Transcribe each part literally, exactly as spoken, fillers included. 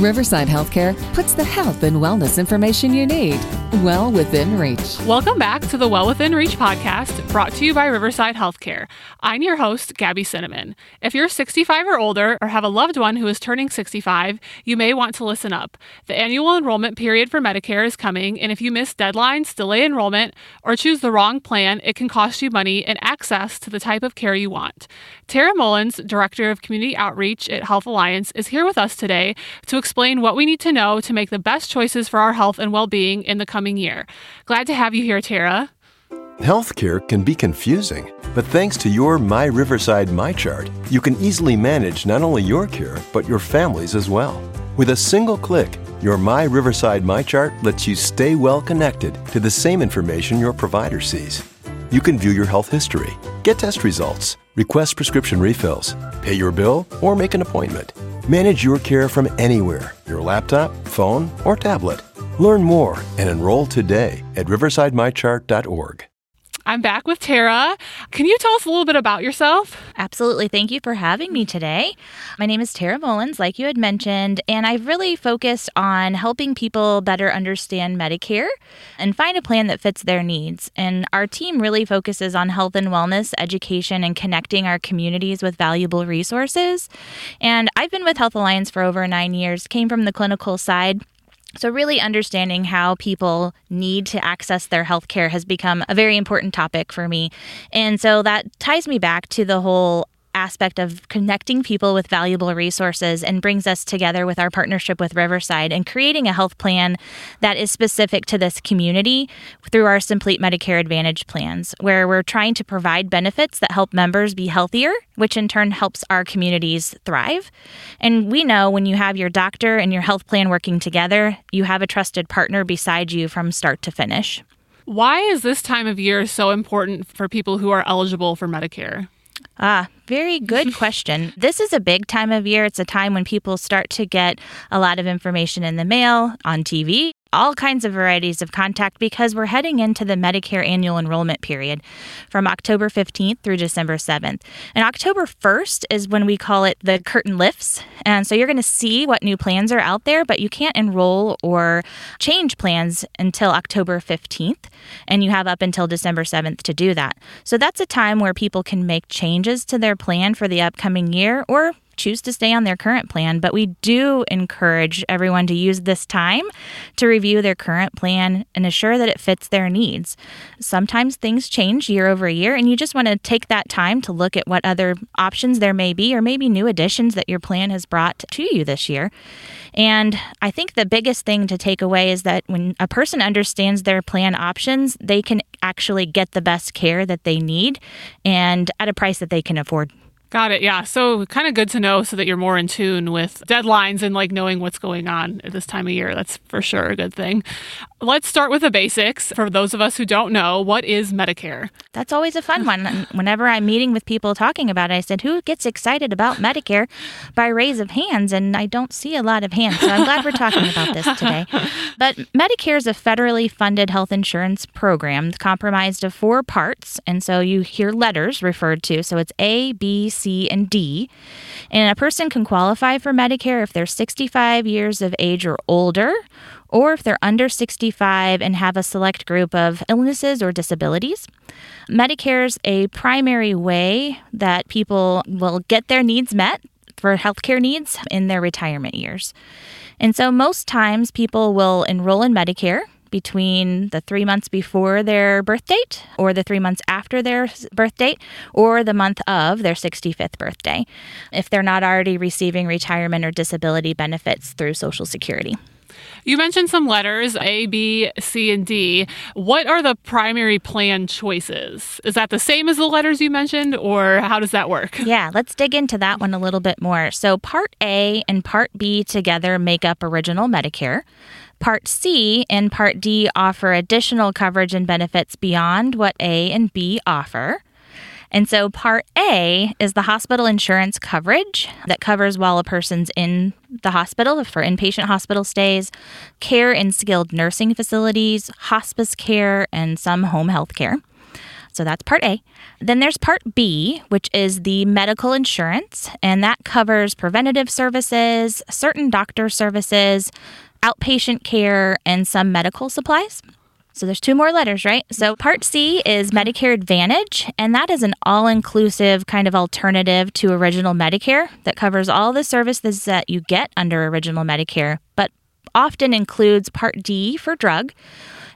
Riverside Healthcare puts the health and wellness information you need well within reach. Welcome back to the Well Within Reach podcast, brought to you by Riverside Healthcare. I'm your host, Gabby Cinnamon. If you're sixty-five or older or have a loved one who is turning sixty-five, you may want to listen up. The annual enrollment period for Medicare is coming, and if you miss deadlines, delay enrollment, or choose the wrong plan, it can cost you money and access to the type of care you want. Tara Mullins, Director of Community Outreach at Health Alliance, is here with us today to explain what we need to know to make the best choices for our health and well-being in the coming year. Glad to have you here, Tara. Healthcare can be confusing, but thanks to your My Riverside MyChart, you can easily manage not only your care, but your family's as well. With a single click, your My Riverside MyChart lets you stay well connected to the same information your provider sees. You can view your health history, get test results, request prescription refills, pay your bill, or make an appointment. Manage your care from anywhere, your laptop, phone, or tablet. Learn more and enroll today at riverside my chart dot org. I'm back with Tara. Can you tell us a little bit about yourself? Absolutely. Thank you for having me today. My name is Tara Mullins, like you had mentioned, and I've really focused on helping people better understand Medicare and find a plan that fits their needs. And our team really focuses on health and wellness, education, and connecting our communities with valuable resources. And I've been with Health Alliance for over nine years, came from the clinical side. So really understanding how people need to access their healthcare has become a very important topic for me. And so that ties me back to the whole aspect of connecting people with valuable resources and brings us together with our partnership with Riverside and creating a health plan that is specific to this community through our Complete Medicare Advantage plans, where we're trying to provide benefits that help members be healthier, which in turn helps our communities thrive. And we know when you have your doctor and your health plan working together, you have a trusted partner beside you from start to finish. Why is this time of year so important for people who are eligible for Medicare? Ah, very good question. This is a big time of year. It's a time when people start to get a lot of information in the mail, on T V, all kinds of varieties of contact, because we're heading into the Medicare annual enrollment period from October fifteenth through December seventh. And October first is when we call it the curtain lifts. And so you're going to see what new plans are out there, but you can't enroll or change plans until October fifteenth. And you have up until December seventh to do that. So that's a time where people can make changes to their plan for the upcoming year or choose to stay on their current plan, but we do encourage everyone to use this time to review their current plan and assure that it fits their needs. Sometimes things change year over year, and you just want to take that time to look at what other options there may be or maybe new additions that your plan has brought to you this year. And I think the biggest thing to take away is that when a person understands their plan options, they can actually get the best care that they need and at a price that they can afford. Got it. Yeah. So kind of good to know so that you're more in tune with deadlines and like knowing what's going on at this time of year. That's for sure a good thing. Let's start with the basics. For those of us who don't know, what is Medicare? That's always a fun one. Whenever I'm meeting with people talking about it, I said, who gets excited about Medicare by raise of hands? And I don't see a lot of hands. So I'm glad we're talking about this today. But Medicare is a federally funded health insurance program comprised of four parts. And so you hear letters referred to. So it's A, B, C, C, and D. And a person can qualify for Medicare if they're sixty-five years of age or older, or if they're under sixty-five and have a select group of illnesses or disabilities. Medicare's a primary way that people will get their needs met for healthcare needs in their retirement years. And so most times people will enroll in Medicare between the three months before their birth date or the three months after their birth date or the month of their sixty-fifth birthday if they're not already receiving retirement or disability benefits through Social Security. You mentioned some letters, A, B, C, and D. What are the primary plan choices? Is that the same as the letters you mentioned, or how does that work? Yeah, let's dig into that one a little bit more. So Part A and Part B together make up Original Medicare. Part C and Part D offer additional coverage and benefits beyond what A and B offer. And so Part A is the hospital insurance coverage that covers while a person's in the hospital for inpatient hospital stays, care in skilled nursing facilities, hospice care, and some home health care. So that's Part A. Then there's Part B, which is the medical insurance, and that covers preventative services, certain doctor services, outpatient care, and some medical supplies. So there's two more letters, right? So Part C is Medicare Advantage, and that is an all-inclusive kind of alternative to Original Medicare that covers all the services that you get under Original Medicare, but often includes Part D for drug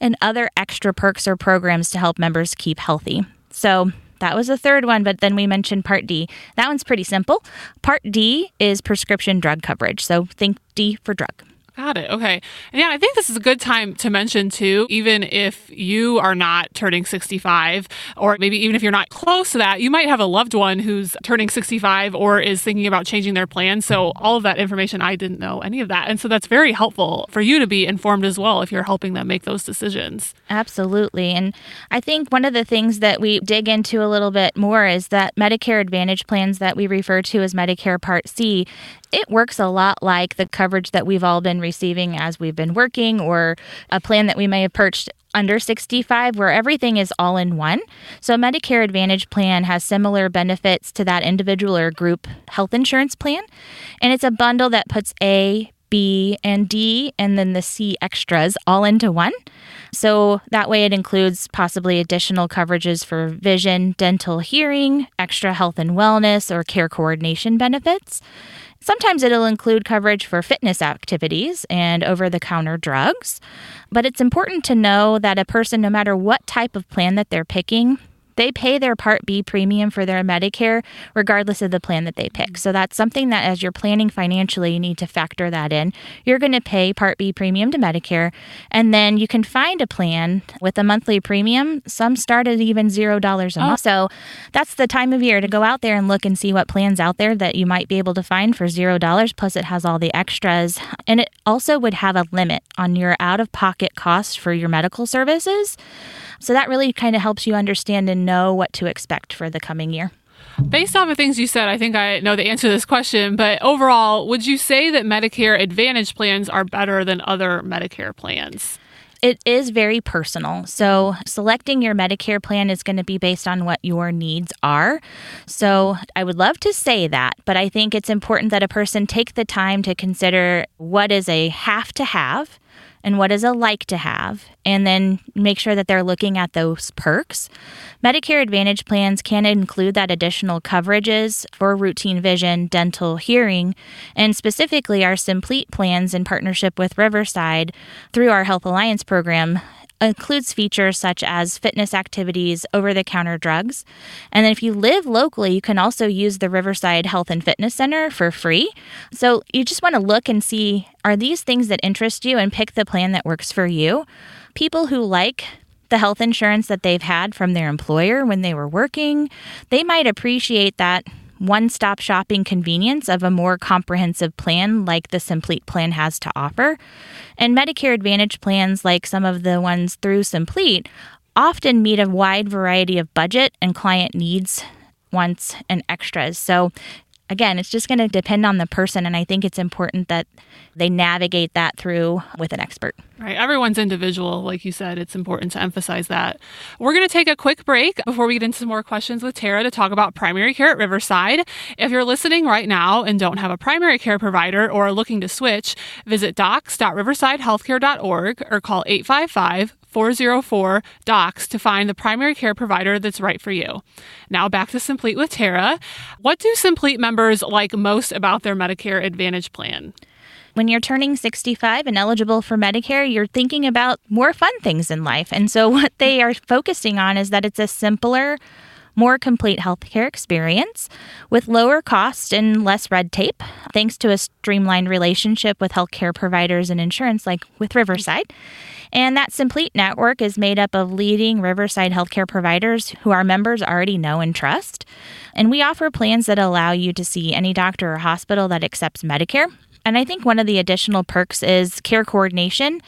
and other extra perks or programs to help members keep healthy. So that was the third one, but then we mentioned Part D. That one's pretty simple. Part D is prescription drug coverage. So think D for drug. Got it. Okay. And yeah, I think this is a good time to mention too, even if you are not turning sixty-five, or maybe even if you're not close to that, you might have a loved one who's turning sixty-five or is thinking about changing their plan. So all of that information, I didn't know any of that. And so that's very helpful for you to be informed as well if you're helping them make those decisions. Absolutely. And I think one of the things that we dig into a little bit more is that Medicare Advantage plans that we refer to as Medicare Part C, it works a lot like the coverage that we've all been receiving as we've been working, or a plan that we may have purchased under sixty-five, where everything is all in one. So a Medicare Advantage plan has similar benefits to that individual or group health insurance plan. And it's a bundle that puts A, B, and D, and then the C extras all into one. So that way it includes possibly additional coverages for vision, dental, hearing, extra health and wellness, or care coordination benefits. Sometimes it'll include coverage for fitness activities and over-the-counter drugs. But it's important to know that a person, no matter what type of plan that they're picking, they pay their Part B premium for their Medicare, regardless of the plan that they pick. So that's something that as you're planning financially, you need to factor that in. You're going to pay Part B premium to Medicare, and then you can find a plan with a monthly premium. Some start at even zero dollars a oh. month. So that's the time of year to go out there and look and see what plans out there that you might be able to find for zero dollars. Plus it has all the extras. And it also would have a limit on your out-of-pocket costs for your medical services. So that really kind of helps you understand and know know what to expect for the coming year. Based off of things you said, I think I know the answer to this question, but overall, would you say that Medicare Advantage plans are better than other Medicare plans? It is very personal. So selecting your Medicare plan is going to be based on what your needs are. So I would love to say that, but I think it's important that a person take the time to consider what is a have to have and what is a like to have, and then make sure that they're looking at those perks. Medicare Advantage plans can include that additional coverages for routine vision, dental, hearing, and specifically our Simplete plans in partnership with Riverside through our Health Alliance program includes features such as fitness activities, over-the-counter drugs. And then if you live locally, you can also use the Riverside Health and Fitness Center for free. So you just want to look and see, are these things that interest you, and pick the plan that works for you. People who like the health insurance that they've had from their employer when they were working, they might appreciate that one-stop shopping convenience of a more comprehensive plan like the Simplete plan has to offer. And Medicare Advantage plans like some of the ones through Simplete often meet a wide variety of budget and client needs, wants, and extras. So again, it's just going to depend on the person, and I think it's important that they navigate that through with an expert. Right. Everyone's individual. Like you said, it's important to emphasize that. We're going to take a quick break before we get into some more questions with Tara to talk about primary care at Riverside. If you're listening right now and don't have a primary care provider or are looking to switch, visit docs dot riverside healthcare dot org or call eight five five, four oh four, D O C S to find the primary care provider that's right for you. Now back to Simplete with Tara. What do Simplete members like most about their Medicare Advantage plan? When you're turning sixty-five and eligible for Medicare, you're thinking about more fun things in life. And so what they are focusing on is that it's a simpler, more complete healthcare experience with lower cost and less red tape, thanks to a streamlined relationship with healthcare providers and insurance, like with Riverside. And that Simplete network is made up of leading Riverside healthcare providers who our members already know and trust. And we offer plans that allow you to see any doctor or hospital that accepts Medicare. And I think one of the additional perks is care coordination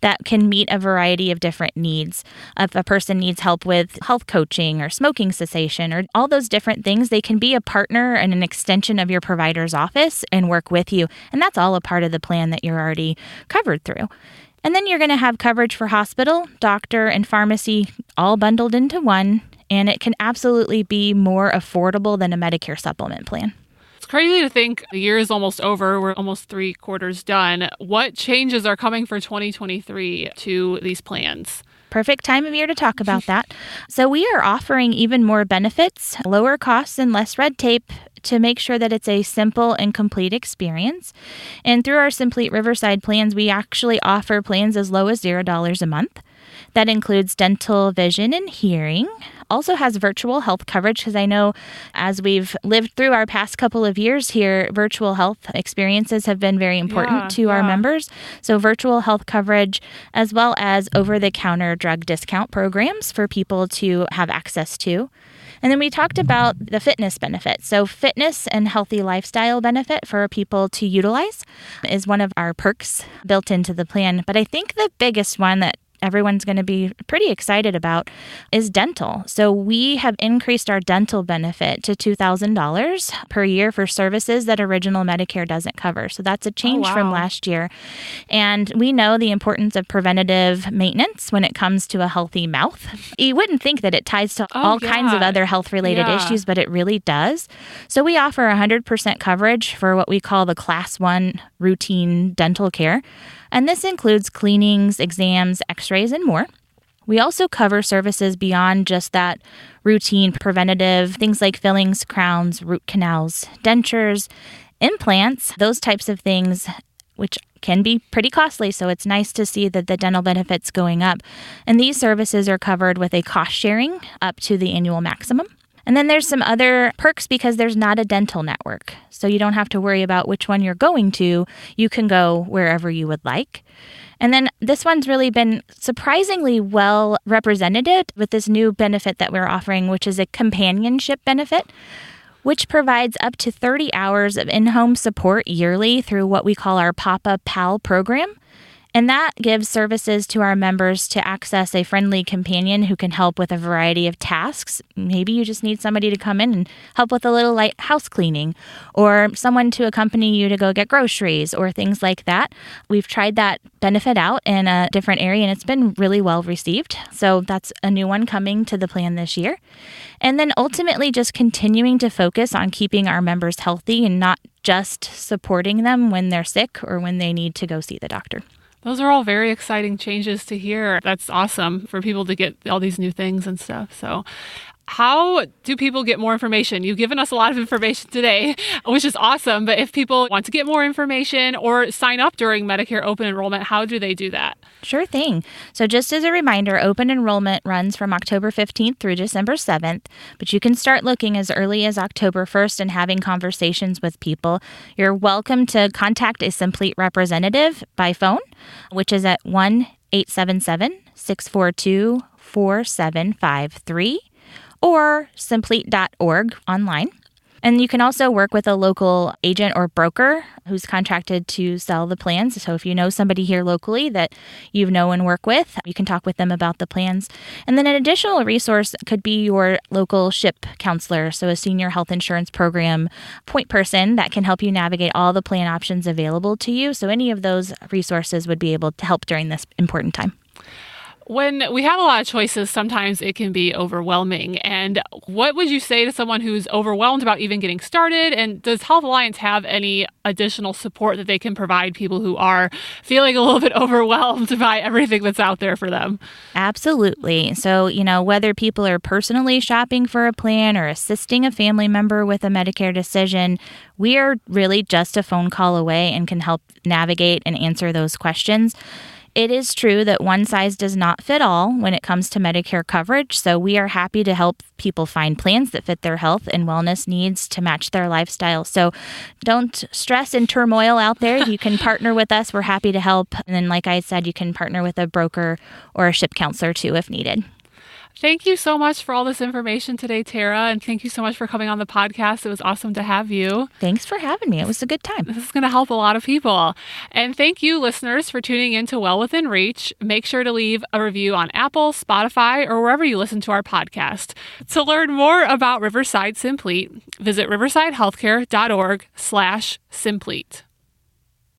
that can meet a variety of different needs. If a person needs help with health coaching or smoking cessation or all those different things, they can be a partner and an extension of your provider's office and work with you. And that's all a part of the plan that you're already covered through. And then you're going to have coverage for hospital, doctor, and pharmacy all bundled into one. and it can absolutely be more affordable than a Medicare supplement plan. It's crazy to think the year is almost over. We're almost three quarters done. What changes are coming for twenty twenty-three to these plans? Perfect time of year to talk about that. So we are offering even more benefits, lower costs, and less red tape to make sure that it's a simple and complete experience. And through our Simplete Riverside plans, we actually offer plans as low as zero dollars a month. That includes dental, vision, and hearing. Also has virtual health coverage, because I know as we've lived through our past couple of years here, virtual health experiences have been very important yeah, to yeah. our members. So virtual health coverage, as well as over-the-counter drug discount programs for people to have access to. And then we talked about the fitness benefit. So fitness and healthy lifestyle benefit for people to utilize is one of our perks built into the plan. But I think the biggest one that everyone's going to be pretty excited about is dental. So we have increased our dental benefit to two thousand dollars per year for services that original Medicare doesn't cover. So that's a change oh, wow. from last year. And we know the importance of preventative maintenance when it comes to a healthy mouth. You wouldn't think that it ties to oh, all yeah. kinds of other health-related yeah. issues, but it really does. So we offer one hundred percent coverage for what we call the class one routine dental care. And this includes cleanings, exams, x-rays, and more. We also cover services beyond just that routine preventative, things like fillings, crowns, root canals, dentures, implants, those types of things, which can be pretty costly. So it's nice to see that the dental benefits going up. And these services are covered with a cost sharing up to the annual maximum. And then there's some other perks because there's not a dental network. So you don't have to worry about which one you're going to. You can go wherever you would like. And then this one's really been surprisingly well represented with this new benefit that we're offering, which is a companionship benefit, which provides up to thirty hours of in-home support yearly through what we call our Papa Pal program. And that gives services to our members to access a friendly companion who can help with a variety of tasks. Maybe you just need somebody to come in and help with a little light house cleaning, or someone to accompany you to go get groceries or things like that. We've tried that benefit out in a different area and it's been really well received. So that's a new one coming to the plan this year. And then ultimately just continuing to focus on keeping our members healthy and not just supporting them when they're sick or when they need to go see the doctor. Those are all very exciting changes to hear. That's awesome for people to get all these new things and stuff. So how do people get more information? You've given us a lot of information today, which is awesome. But if people want to get more information or sign up during Medicare open enrollment, how do they do that? Sure thing. So just as a reminder, open enrollment runs from October fifteenth through December seventh. But you can start looking as early as October first and having conversations with people. You're welcome to contact a Simplete representative by phone, which is at one eight seven seven, six four two, four seven five three. Or simplete dot org online. And you can also work with a local agent or broker who's contracted to sell the plans. So if you know somebody here locally that you know and work with, you can talk with them about the plans. And then an additional resource could be your local SHIP counselor, so a senior health insurance program point person that can help you navigate all the plan options available to you. So any of those resources would be able to help during this important time. When we have a lot of choices, sometimes it can be overwhelming. And what would you say to someone who's overwhelmed about even getting started? And does Health Alliance have any additional support that they can provide people who are feeling a little bit overwhelmed by everything that's out there for them? Absolutely. So, you know, whether people are personally shopping for a plan or assisting a family member with a Medicare decision, we are really just a phone call away and can help navigate and answer those questions. It is true that one size does not fit all when it comes to Medicare coverage, so we are happy to help people find plans that fit their health and wellness needs to match their lifestyle. So don't stress and turmoil out there. You can partner with us. We're happy to help. And then, like I said, you can partner with a broker or a SHIP counselor too if needed. Thank you so much for all this information today, Tara, and thank you so much for coming on the podcast. It was awesome to have you. Thanks for having me. It was a good time. This is going to help a lot of people. And thank you, listeners, for tuning in to Well Within Reach. Make sure to leave a review on Apple, Spotify, or wherever you listen to our podcast. To learn more about Riverside Simplete, visit riverside healthcare dot org slash Simplete.